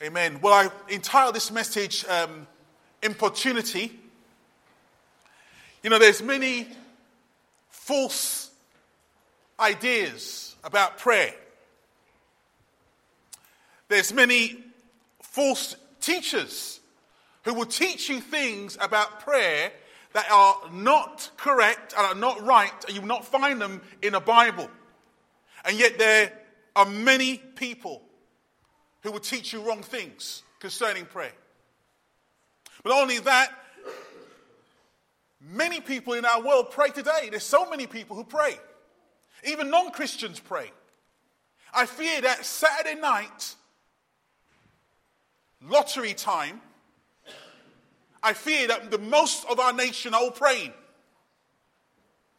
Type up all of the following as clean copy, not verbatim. Amen. Well, I entitled this message, Importunity. You know, there's many false ideas about prayer. There's many false teachers who will teach you things about prayer that are not correct and are not right, and you will not find them in the Bible. And yet there are many people who will teach you wrong things concerning prayer. But not only that, many people in our world pray today. There's so many people who pray. Even non-Christians pray. I fear that Saturday night, lottery time, I fear that the most of our nation are all praying,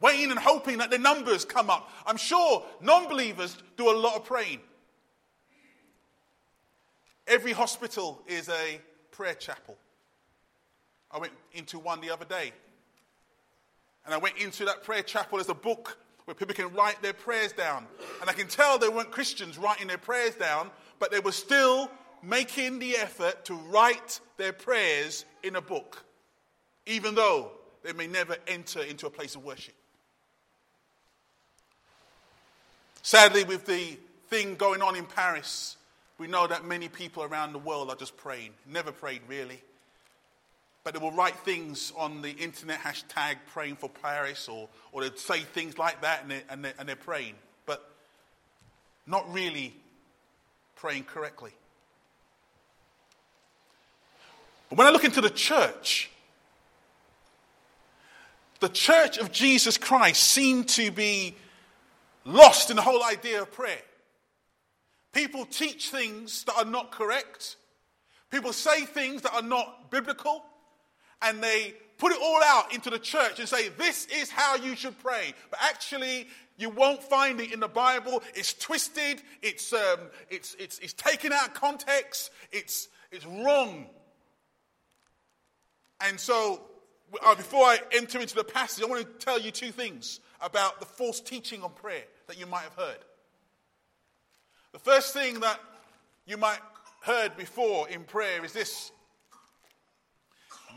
waiting and hoping that the numbers come up. I'm sure non-believers do a lot of praying. Every hospital is a prayer chapel. I went into one the other day. And I went into that prayer chapel. There's a book where people can write their prayers down. And I can tell they weren't Christians writing their prayers down, but they were still making the effort to write their prayers in a book, even though they may never enter into a place of worship. Sadly, with the thing going on in Paris, we know that many people around the world are just praying. Never prayed, really. But they will write things on the internet, hashtag praying for Paris, or they'll say things like that, and they're praying. But not really praying correctly. But when I look into the church of Jesus Christ seemed to be lost in the whole idea of prayer. People teach things that are not correct. People say things that are not biblical. And they put it all out into the church and say, this is how you should pray. But actually, you won't find it in the Bible. It's twisted. It's taken out of context. It's wrong. And so, before I enter into the passage, I want to tell you two things about the false teaching on prayer that you might have heard. The first thing that you might heard before in prayer is this.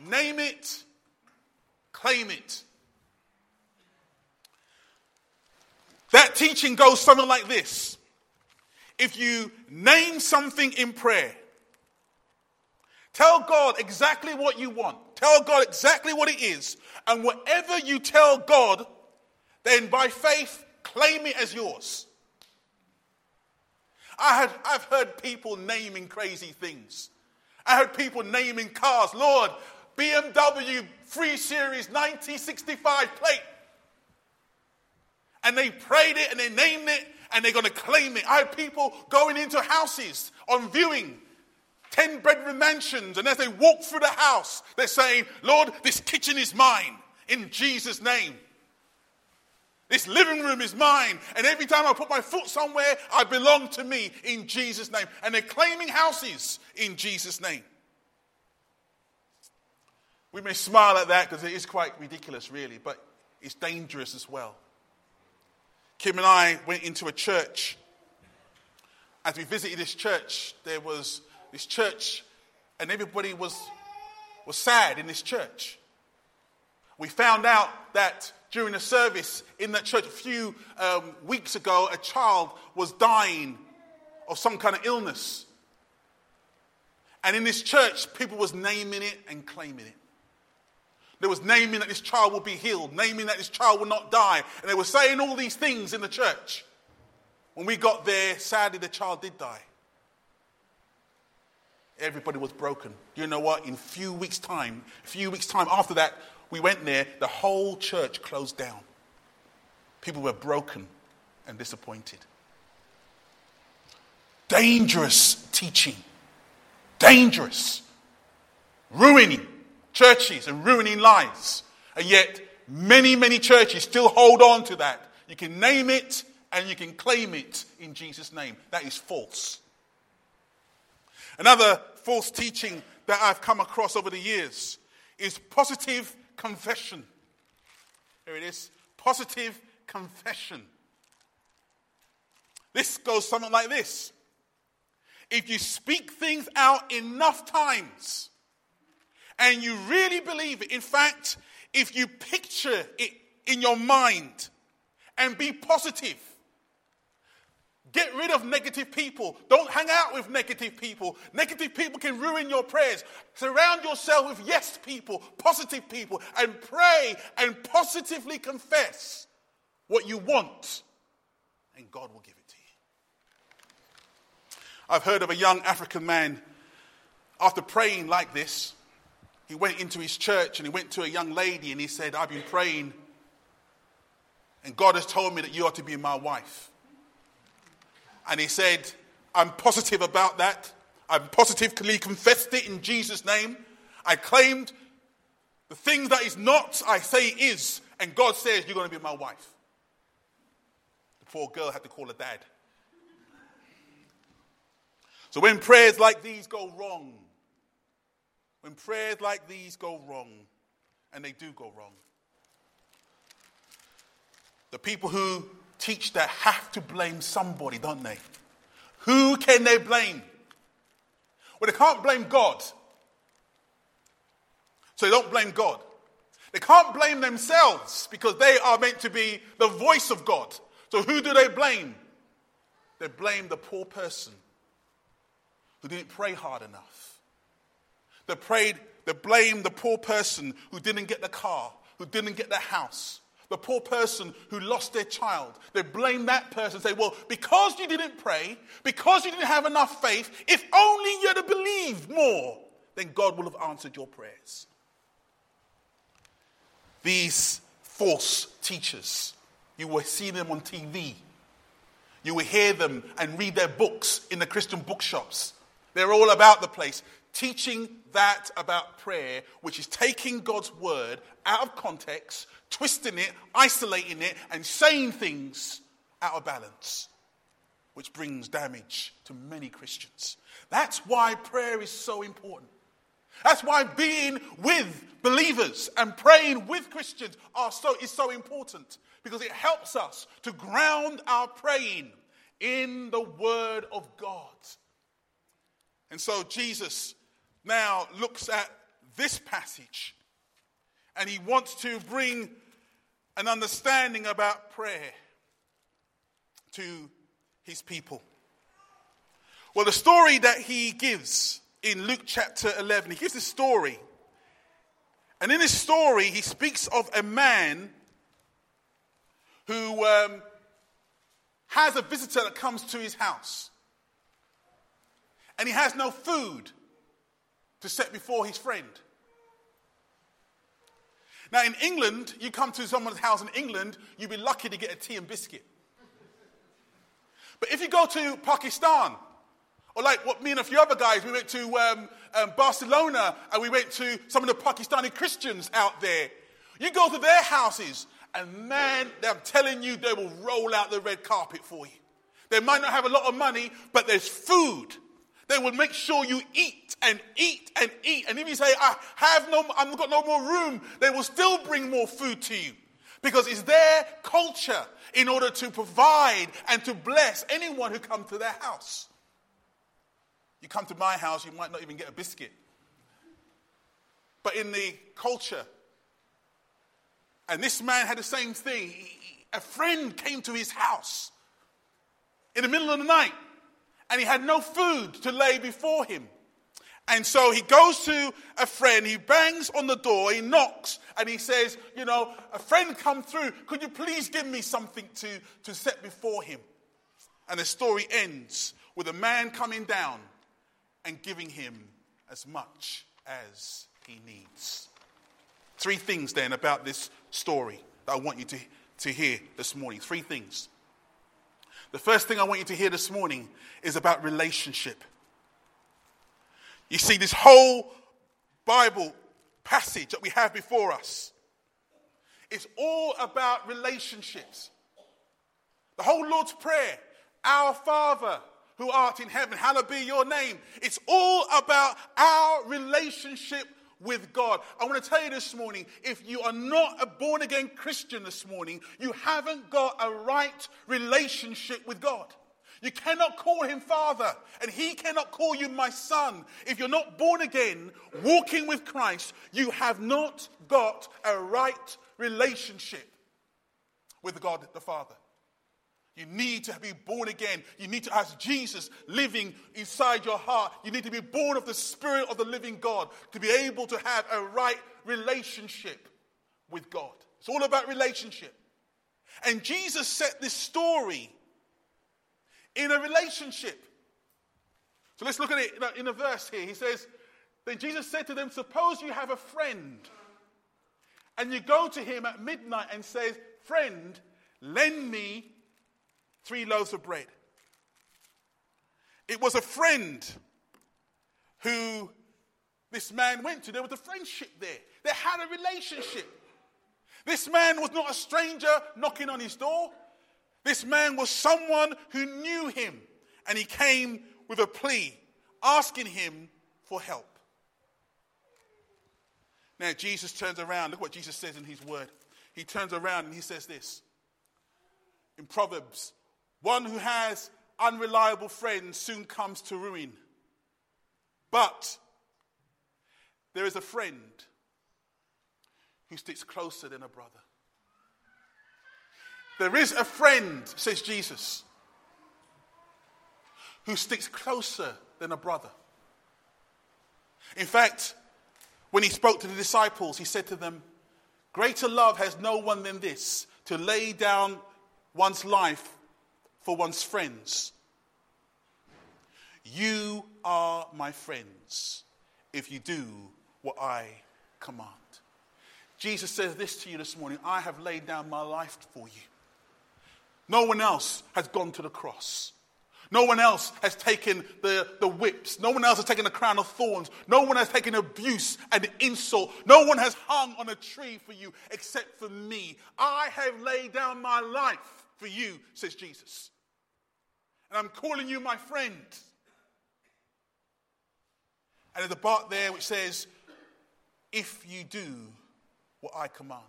Name it, claim it. That teaching goes something like this. If you name something in prayer, tell God exactly what you want. Tell God exactly what it is. And whatever you tell God, then by faith, claim it as yours. I've heard people naming crazy things. I heard people naming cars. Lord, BMW 3 Series 1965 plate. And they prayed it and they named it and they're going to claim it. I had people going into houses on viewing, 10-bedroom mansions. And as they walk through the house, they're saying, Lord, this kitchen is mine in Jesus' name. This living room is mine. And every time I put my foot somewhere, I belong to me in Jesus' name. And they're claiming houses in Jesus' name. We may smile at that because it is quite ridiculous, really, but it's dangerous as well. Kim and I went into a church. As we visited this church, there was this church, and everybody was sad in this church. We found out that during a service in that church a few weeks ago, a child was dying of some kind of illness. And in this church, people was naming it and claiming it. There was naming that this child will be healed, naming that this child will not die. And they were saying all these things in the church. When we got there, sadly, the child did die. Everybody was broken. You know what? In a few weeks' time after that, we went there, the whole church closed down. People were broken and disappointed. Dangerous teaching. Dangerous. Ruining churches and ruining lives. And yet, many, many churches still hold on to that. You can name it and you can claim it in Jesus' name. That is false. Another false teaching that I've come across over the years is positive confession. Here it is. Positive confession. This goes something like this. if you speak things out enough times and you really believe it, in fact, if you picture it in your mind and be positive, get rid of negative people. Don't hang out with negative people. Negative people can ruin your prayers. Surround yourself with yes people, positive people, and pray and positively confess what you want, and God will give it to you. I've heard of a young African man, after praying like this, he went into his church and he went to a young lady and he said, "I've been praying and God has told me that you are to be my wife." And he said, "I'm positive about that. I'm positively confessed it in Jesus' name. I claimed the thing that is not, I say is. And God says, you're going to be my wife." The poor girl had to call her dad. So when prayers like these go wrong, and they do go wrong, the people who teach that have to blame somebody, don't they? Who can they blame? Well, they can't blame God. So they don't blame God. They can't blame themselves because they are meant to be the voice of God. So who do they blame? They blame the poor person who didn't pray hard enough. They blame the poor person who didn't get the car, who didn't get the house. The poor person who lost their child, they blame that person. Say, well, because you didn't pray, because you didn't have enough faith, if only you had believed more, then God will have answered your prayers. These false teachers, you will see them on TV. You will hear them and read their books in the Christian bookshops. They're all about the place, teaching that about prayer, which is taking God's word out of context, twisting it, isolating it, and saying things out of balance, which brings damage to many Christians. That's why prayer is so important. That's why being with believers and praying with Christians is so important, because it helps us to ground our praying in the word of God. And so Jesus now looks at this passage and he wants to bring an understanding about prayer to his people. Well, the story that he gives in Luke chapter 11, he gives this story. And in this story, he speaks of a man who has a visitor that comes to his house. And he has no food to set before his friend. Now in England, you come to someone's house in England, you'd be lucky to get a tea and biscuit. But if you go to Pakistan, or like what me and a few other guys, we went to Barcelona and we went to some of the Pakistani Christians out there. You go to their houses and man, I'm telling you, they will roll out the red carpet for you. They might not have a lot of money, but there's food. They will make sure you eat and eat and eat. And if you say, I've got no more room, they will still bring more food to you. Because it's their culture in order to provide and to bless anyone who comes to their house. You come to my house, you might not even get a biscuit. But in the culture, and this man had the same thing. A friend came to his house in the middle of the night. And he had no food to lay before him. And so he goes to a friend, he bangs on the door, he knocks, and he says, you know, a friend come through, could you please give me something to set before him? And the story ends with a man coming down and giving him as much as he needs. Three things then about this story that I want you to hear this morning. Three things. The first thing I want you to hear this morning is about relationship. You see, this whole Bible passage that we have before us, it's all about relationships. The whole Lord's Prayer, our Father who art in heaven, hallowed be your name. It's all about our relationship with God. I want to tell you this morning, if you are not a born-again Christian this morning, you haven't got a right relationship with God. You cannot call him Father, and he cannot call you my son. If you're not born again, walking with Christ, you have not got a right relationship with God the Father. You need to be born again. You need to ask Jesus living inside your heart. You need to be born of the Spirit of the living God to be able to have a right relationship with God. It's all about relationship. And Jesus set this story in a relationship. So let's look at it in a verse here. He says, then Jesus said to them, suppose you have a friend and you go to him at midnight and say, friend, lend me 3 loaves of bread. It was a friend who this man went to. There was a friendship there. They had a relationship. This man was not a stranger knocking on his door. This man was someone who knew him, and he came with a plea, asking him for help. Now Jesus turns around. Look what Jesus says in his word. He turns around and he says this. In Proverbs, one who has unreliable friends soon comes to ruin. But there is a friend who sticks closer than a brother. There is a friend, says Jesus, who sticks closer than a brother. In fact, when he spoke to the disciples, he said to them, greater love has no one than this, to lay down one's life for one's friends. You are my friends if you do what I command. Jesus says this to you this morning, I have laid down my life for you. No one else has gone to the cross. No one else has taken the whips. No one else has taken the crown of thorns. No one has taken abuse and insult. No one has hung on a tree for you except for me. I have laid down my life for you, says Jesus. And I'm calling you my friend. And there's a part there which says, if you do what I command.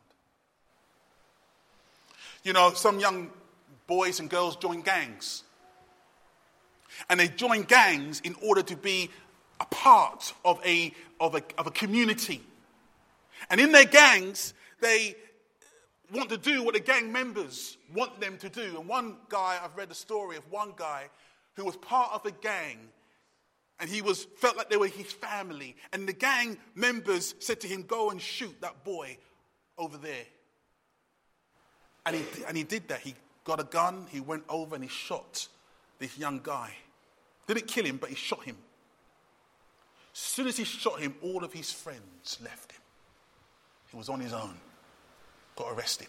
You know, some young boys and girls join gangs. And they join gangs in order to be a part of a community. And in their gangs, they want to do what the gang members want them to do. And one guy, I've read the story of one guy who was part of the gang, and he felt like they were his family. And the gang members said to him, go and shoot that boy over there. And he did that. He got a gun, he went over and he shot this young guy. Didn't kill him, but he shot him. As soon as he shot him, all of his friends left him. He was on his own. Got arrested.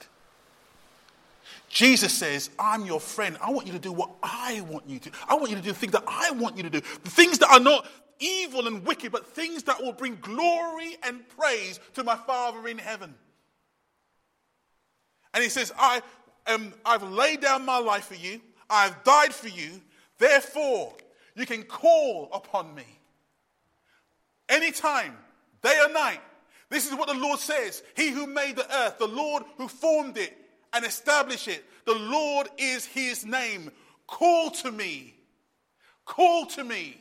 Jesus says, I'm your friend. I want you to do what I want you to do. I want you to do the things that I want you to do. The things that are not evil and wicked, but things that will bring glory and praise to my Father in heaven. And he says, I've laid down my life for you. I have died for you, therefore you can call upon me. Anytime, day or night, this is what the Lord says. He who made the earth, the Lord who formed it and established it, the Lord is his name. Call to me, call to me,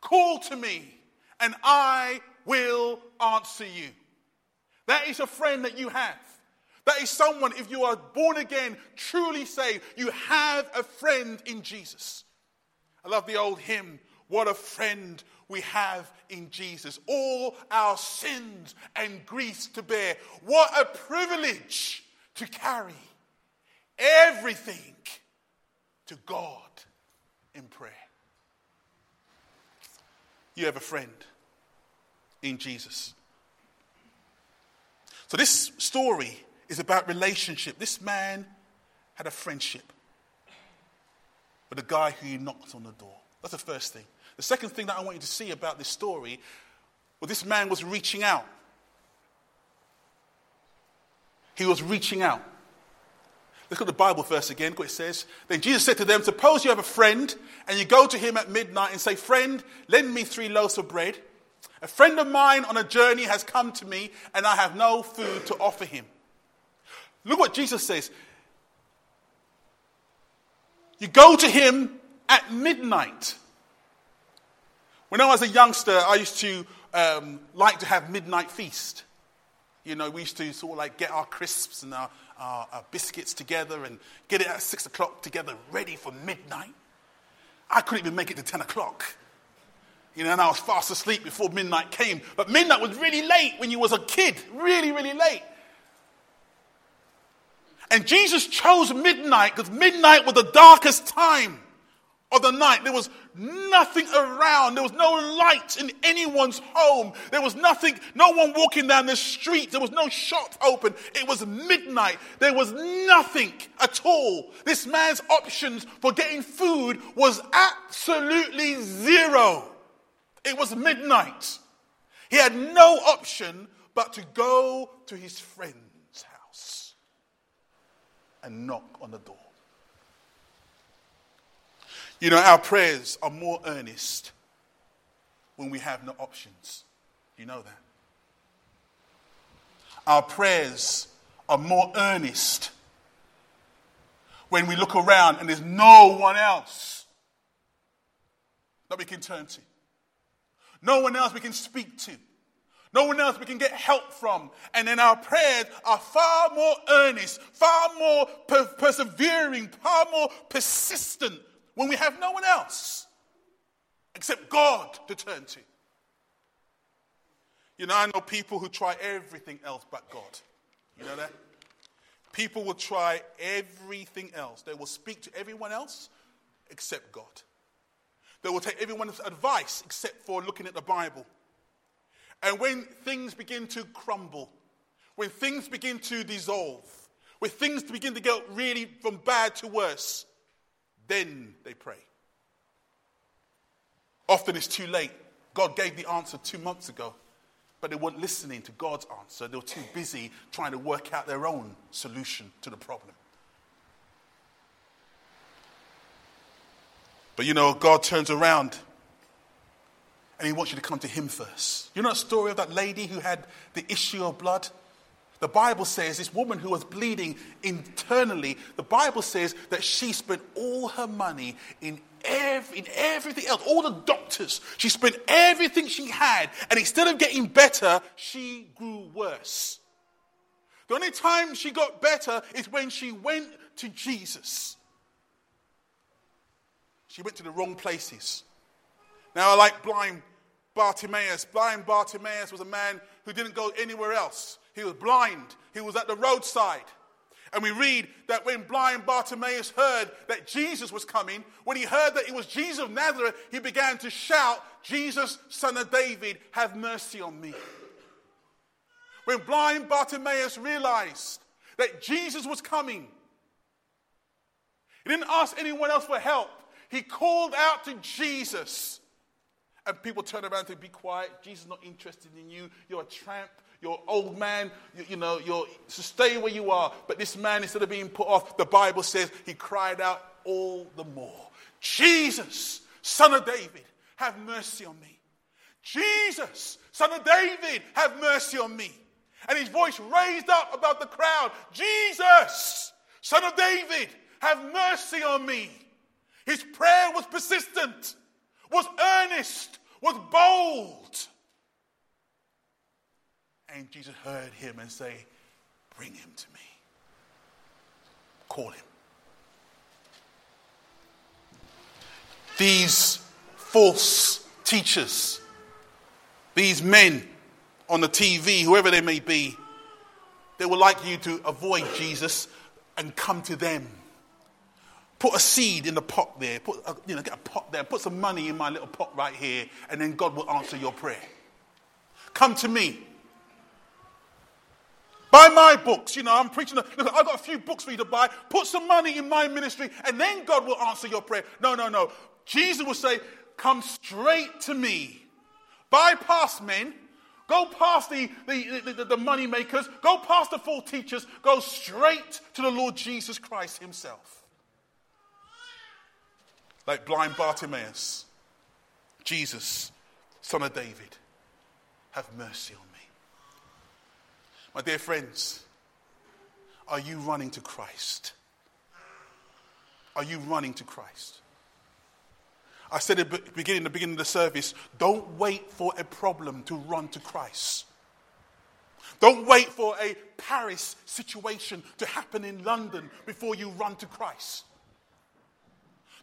call to me, and I will answer you. That is a friend that you have. That is someone, if you are born again, truly saved, you have a friend in Jesus. I love the old hymn, what a friend we have in Jesus. All our sins and griefs to bear. What a privilege to carry everything to God in prayer. You have a friend in Jesus. So this story is about relationship. This man had a friendship with a guy who knocked on the door. That's the first thing. The second thing that I want you to see about this story, well, this man was reaching out. He was reaching out. Look at the Bible verse again, what it says. Then Jesus said to them, suppose you have a friend and you go to him at midnight and say, friend, lend me 3 loaves of bread. A friend of mine on a journey has come to me and I have no food to offer him. Look what Jesus says. You go to him at midnight. When I was a youngster, I used to like to have midnight feast. You know, we used to sort of like get our crisps and our biscuits together and get it at 6 o'clock together, ready for midnight. I couldn't even make it to 10 o'clock. You know, and I was fast asleep before midnight came. But midnight was really late when you was a kid. Really, really late. And Jesus chose midnight because midnight was the darkest time of the night. There was nothing around. There was no light in anyone's home. There was nothing, no one walking down the street. There was no shop open. It was midnight. There was nothing at all. This man's options for getting food was absolutely zero. It was midnight. He had no option but to go to his friend's house and knock on the door. You know, our prayers are more earnest when we have no options. You know that. Our prayers are more earnest when we look around and there's no one else that we can turn to. No one else we can speak to. No one else we can get help from. And then our prayers are far more earnest, far more persevering, far more persistent when we have no one else except God to turn to. You know, I know people who try everything else but God. You know that? People will try everything else. They will speak to everyone else except God. They will take everyone's advice except for looking at the Bible. And when things begin to crumble, when things begin to dissolve, when things begin to go really from bad to worse, then they pray. Often it's too late. God gave the answer 2 months ago, but they weren't listening to God's answer. They were too busy trying to work out their own solution to the problem. But you know, God turns around and he wants you to come to him first. You know that story of that lady who had the issue of blood? The Bible says this woman who was bleeding internally, the Bible says that she spent all her money in everything else, all the doctors. She spent everything she had, and instead of getting better, she grew worse. The only time she got better is when she went to Jesus. She went to the wrong places. Now, like blind Bartimaeus. Blind Bartimaeus was a man who didn't go anywhere else. He was blind. He was at the roadside. And we read that when blind Bartimaeus heard that Jesus was coming, when he heard that it was Jesus of Nazareth, he began to shout, "Jesus, Son of David, have mercy on me." When blind Bartimaeus realized that Jesus was coming, he didn't ask anyone else for help. He called out to Jesus. And people turned around and said, "Be quiet. Jesus is not interested in you. You're a tramp. You're an old man. So stay where you are." But this man, instead of being put off, the Bible says he cried out all the more, "Jesus, Son of David, have mercy on me. Jesus, Son of David, have mercy on me." And his voice raised up above the crowd, "Jesus, Son of David, have mercy on me." His prayer was persistent, was earnest, was bold. And Jesus heard him and say, "Bring him to me. Call him." These false teachers, these men on the TV, whoever they may be, they would like you to avoid Jesus and come to them. Put a seed in the pot there. Get a pot there. Put some money in my little pot right here, and then God will answer your prayer. Come to me. Buy my books. You know, I'm preaching. Look, I've got a few books for you to buy. Put some money in my ministry, and then God will answer your prayer. No. Jesus will say, "Come straight to me. Bypass men. Go past the money makers. Go past the false teachers. Go straight to the Lord Jesus Christ himself." Like blind Bartimaeus, "Jesus, Son of David, have mercy on me." My dear friends, are you running to Christ? Are you running to Christ? I said at the beginning of the service, don't wait for a problem to run to Christ. Don't wait for a Paris situation to happen in London before you run to Christ.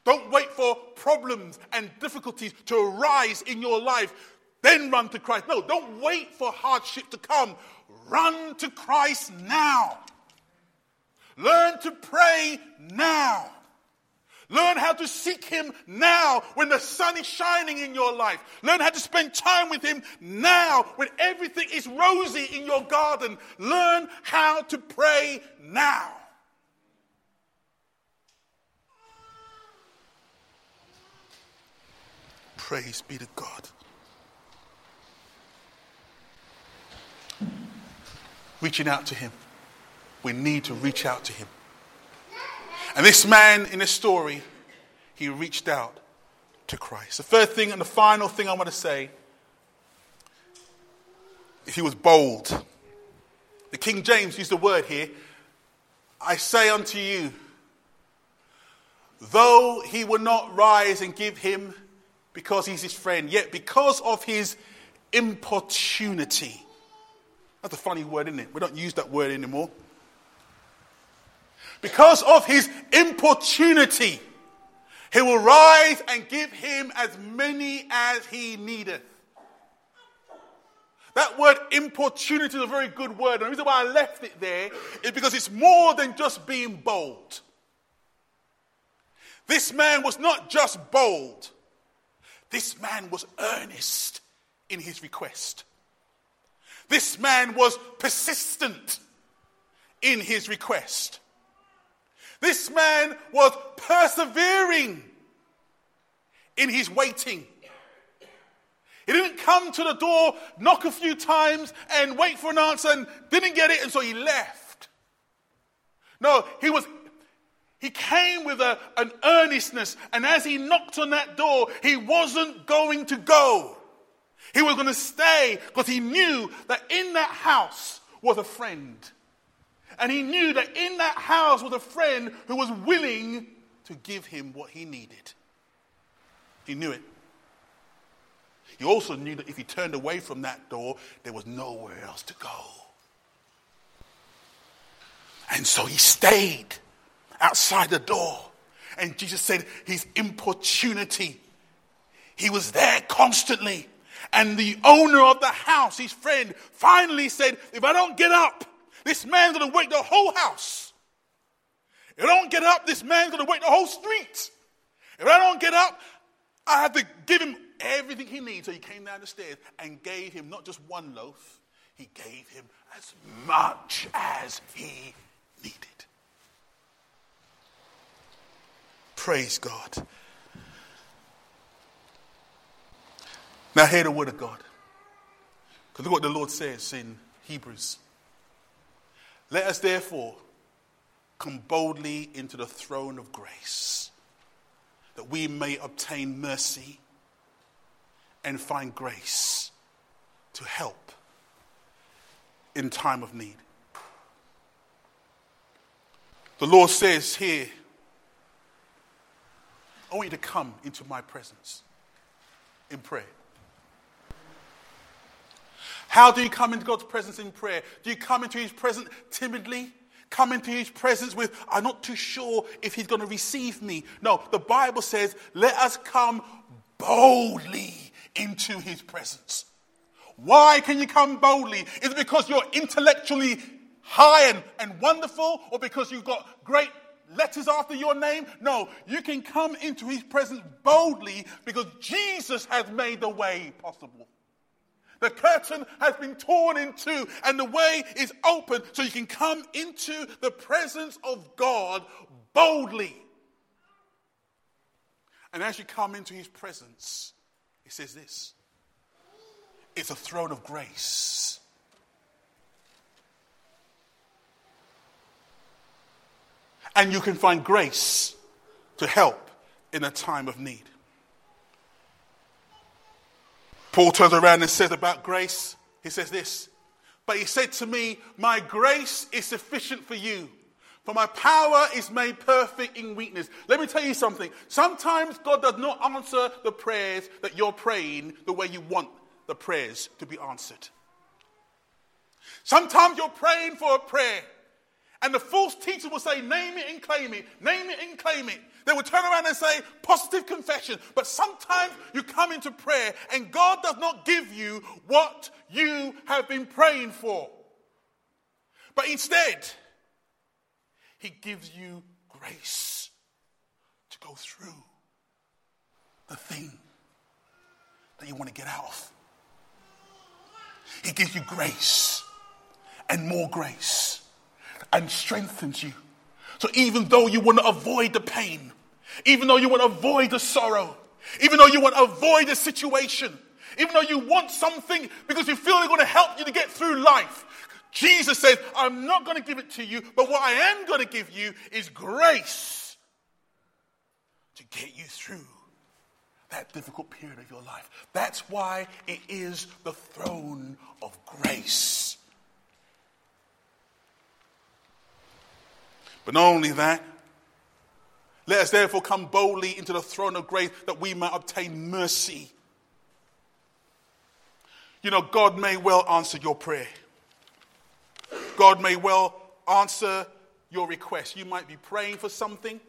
Don't wait for problems and difficulties to arise in your life, then run to Christ. No, don't wait for hardship to come. Run to Christ now. Learn to pray now. Learn how to seek him now when the sun is shining in your life. Learn how to spend time with him now when everything is rosy in your garden. Learn how to pray now. Praise be to God. Reaching out to him. We need to reach out to him. And this man in this story, he reached out to Christ. The third thing and the final thing I want to say is he was bold. The King James used the word here. I say unto you, though he will not rise and give him because he's his friend, yet because of his importunity. That's a funny word, isn't it? We don't use that word anymore. Because of his importunity, he will rise and give him as many as he needeth. That word importunity is a very good word. And the reason why I left it there is because it's more than just being bold. This man was not just bold. This man was earnest in his request. This man was persistent in his request. This man was persevering in his waiting. He didn't come to the door, knock a few times, and wait for an answer, and didn't get it, and so he left. No, he came with an earnestness, and as he knocked on that door, he wasn't going to go. He was going to stay, because he knew that in that house was a friend. And he knew that in that house was a friend who was willing to give him what he needed. He knew it. He also knew that if he turned away from that door, there was nowhere else to go. And so he stayed outside the door. And Jesus said his importunity. He was there constantly. And the owner of the house, his friend, finally said, if I don't get up, this man's going to wake the whole house. If I don't get up, this man's going to wake the whole street. If I don't get up, I have to give him everything he needs. So he came down the stairs and gave him not just one loaf. He gave him as much as he needed. Praise God. Now hear the word of God. Because look what the Lord says in Hebrews. Let us therefore come boldly into the throne of grace, that we may obtain mercy and find grace to help in time of need. The Lord says here, I want you to come into my presence in prayer. How do you come into God's presence in prayer? Do you come into his presence timidly? Come into his presence with, I'm not too sure if he's going to receive me. No, the Bible says, let us come boldly into his presence. Why can you come boldly? Is it because you're intellectually high and wonderful? Or because you've got great letters after your name? No, you can come into his presence boldly because Jesus has made the way possible. The curtain has been torn in two and the way is open so you can come into the presence of God boldly. And as you come into his presence, he says this. It's a throne of grace. And you can find grace to help in a time of need. Paul turns around and says about grace, he says this, but he said to me, my grace is sufficient for you, For my power is made perfect in weakness. Let me tell you something. Sometimes God does not answer the prayers that you're praying the way you want the prayers to be answered. Sometimes you're praying for a prayer and the false teacher will say, name it and claim it, name it and claim it. They will turn around and say, positive confession. But sometimes you come into prayer and God does not give you what you have been praying for. But instead, He gives you grace to go through the thing that you want to get out of. He gives you grace and more grace and strengthens you. So even though you want to avoid the pain, even though you want to avoid the sorrow, even though you want to avoid the situation, even though you want something because you feel they're going to help you to get through life, Jesus says, I'm not going to give it to you, but what I am going to give you is grace to get you through that difficult period of your life. That's why it is the throne of grace. But not only that, let us therefore come boldly into the throne of grace that we might obtain mercy. You know, God may well answer your prayer. God may well answer your request. You might be praying for something.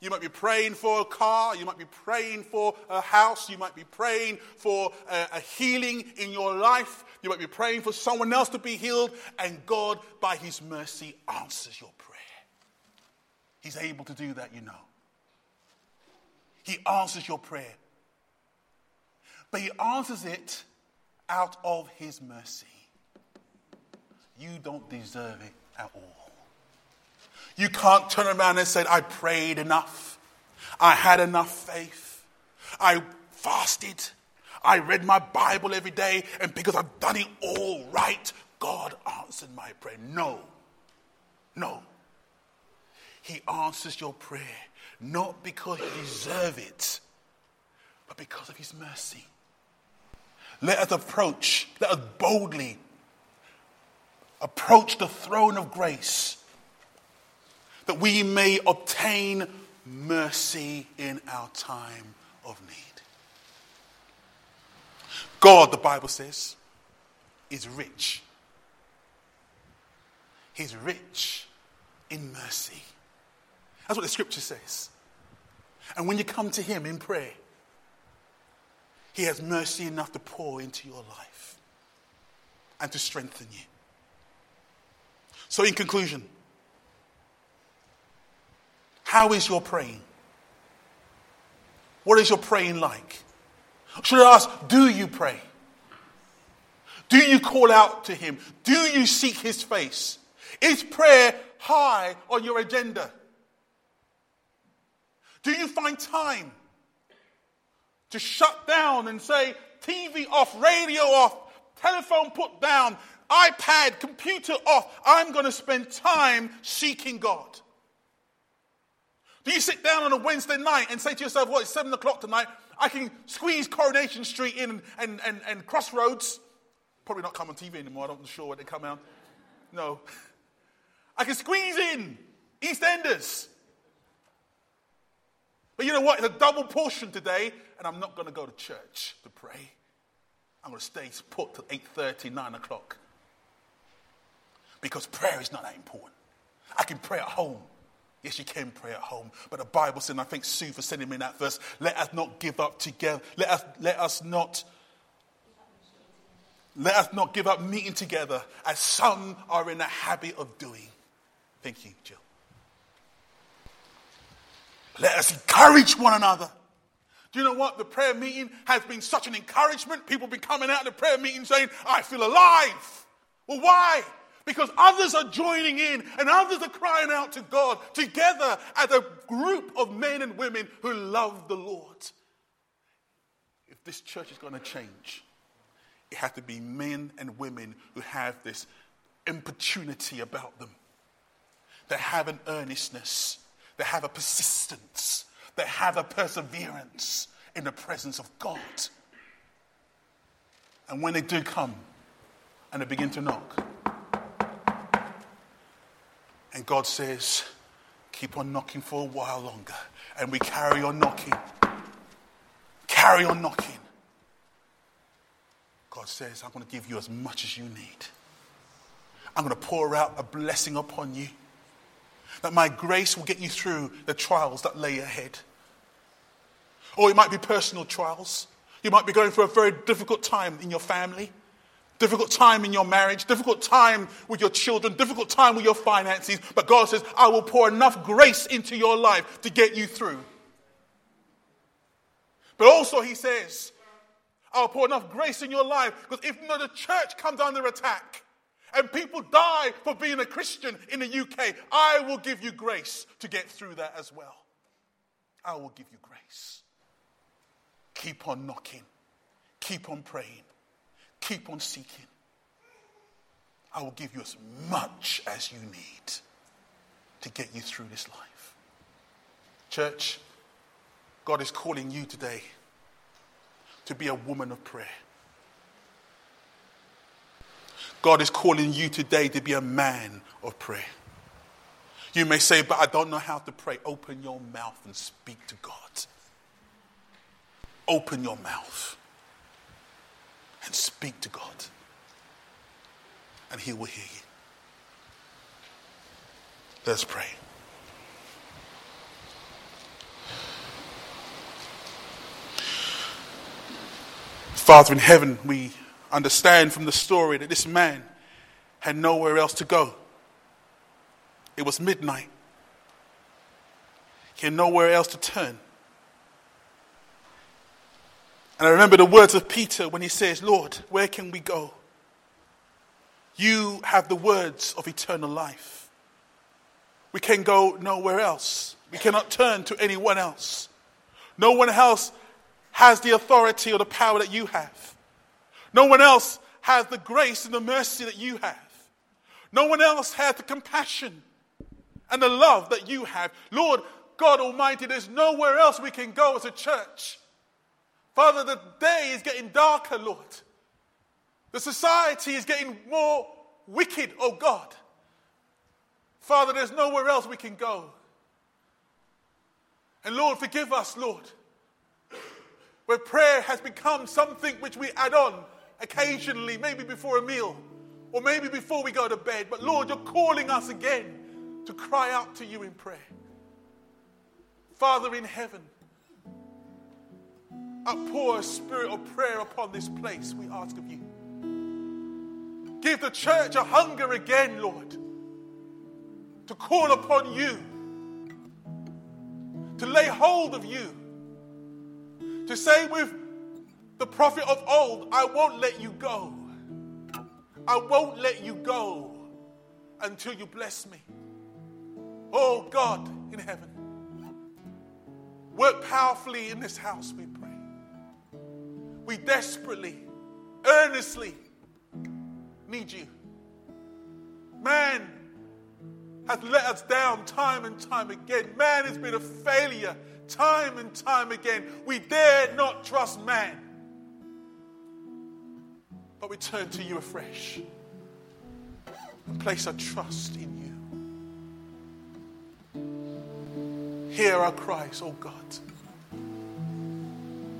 You might be praying for a car. You might be praying for a house. You might be praying for a healing in your life. You might be praying for someone else to be healed. And God, by His mercy, answers your prayer. He's able to do that, you know. He answers your prayer. But He answers it out of His mercy. You don't deserve it at all. You can't turn around and say, I prayed enough. I had enough faith. I fasted. I read my Bible every day. And because I've done it all right, God answered my prayer. No. He answers your prayer, not because you deserve it, but because of His mercy. Let us boldly approach the throne of grace that we may obtain mercy in our time of need. God, the Bible says, is rich. He's rich in mercy. That's what the scripture says. And when you come to Him in prayer, He has mercy enough to pour into your life and to strengthen you. So in conclusion, how is your praying? What is your praying like? Should I ask, do you pray? Do you call out to Him? Do you seek His face? Is prayer high on your agenda? Do you find time to shut down and say, TV off, radio off, telephone put down, iPad, computer off. I'm going to spend time seeking God. Do you sit down on a Wednesday night and say to yourself, well, it's 7 o'clock tonight. I can squeeze Coronation Street in and Crossroads. Probably not come on TV anymore. I'm not sure what they come out. No. I can squeeze in EastEnders. But you know what? It's a double portion today, and I'm not going to go to church to pray. I'm going to stay put till 8:30, 9 o'clock. Because prayer is not that important. I can pray at home. Yes, you can pray at home. But the Bible said, and I thank Sue for sending me that verse, let us not give up together. Let us not give up meeting together as some are in the habit of doing. Thank you, Jill. Let us encourage one another. Do you know what? The prayer meeting has been such an encouragement. People have been coming out of the prayer meeting saying, I feel alive. Well, why? Because others are joining in and others are crying out to God together as a group of men and women who love the Lord. If this church is going to change, it has to be men and women who have this importunity about them. They have an earnestness. They have a persistence. They have a perseverance in the presence of God. And when they do come and they begin to knock, And God says, keep on knocking for a while longer. And we carry on knocking. Carry on knocking. God says, I'm going to give you as much as you need. I'm going to pour out a blessing upon you. That my grace will get you through the trials that lay ahead. Or it might be personal trials. You might be going through a very difficult time in your family. Difficult time in your marriage, difficult time with your children, difficult time with your finances. But God says, I will pour enough grace into your life to get you through. But also he says, I'll pour enough grace in your life because if not, the church comes under attack and people die for being a Christian in the UK, I will give you grace to get through that as well. I will give you grace. Keep on knocking. Keep on praying. Keep on seeking. I will give you as much as you need to get you through this life. Church, God is calling you today to be a woman of prayer. God is calling you today to be a man of prayer. You may say, but I don't know how to pray. Open your mouth and speak to God. Open your mouth. And speak to God. And he will hear you. Let's pray. Father in heaven, we understand from the story that this man had nowhere else to go. It was midnight. He had nowhere else to turn. And I remember the words of Peter when he says, Lord, where can we go? You have the words of eternal life. We can go nowhere else. We cannot turn to anyone else. No one else has the authority or the power that you have. No one else has the grace and the mercy that you have. No one else has the compassion and the love that you have. Lord God Almighty, there's nowhere else we can go as a church. Father, the day is getting darker, Lord. The society is getting more wicked, oh God. Father, there's nowhere else we can go. And Lord, forgive us, Lord, where prayer has become something which we add on occasionally, maybe before a meal, or maybe before we go to bed. But Lord, you're calling us again to cry out to you in prayer. Father in heaven, outpour a spirit of prayer upon this place, we ask of you. Give the church a hunger again, Lord, to call upon you, to lay hold of you, to say with the prophet of old, I won't let you go. I won't let you go until you bless me. Oh God in heaven, work powerfully in this house, we pray. We desperately, earnestly need you. Man has let us down time and time again. Man has been a failure time and time again. We dare not trust man. But we turn to you afresh and place our trust in you. Hear our cries, oh God.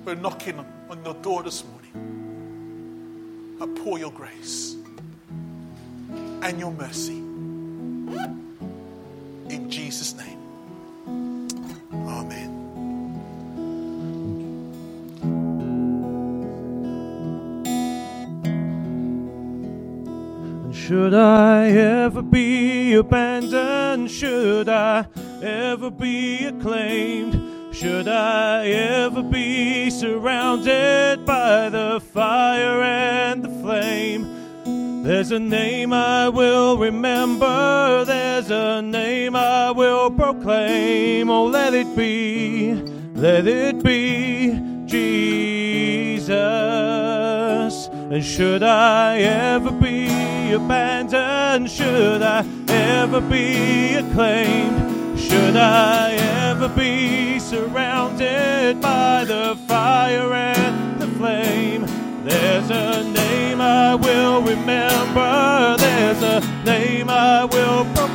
We're knocking on your door this morning. Outpour your grace and your mercy. In Jesus' name. Amen. And should I ever be abandoned? Should I ever be acclaimed? Should I ever be surrounded by the fire and the flame? There's a name I will remember. There's a name I will proclaim. Oh, let it be Jesus. And should I ever be abandoned? Should I ever be acclaimed? Should I ever be surrounded by the fire and the flame? There's a name I will remember. There's a name I will proclaim.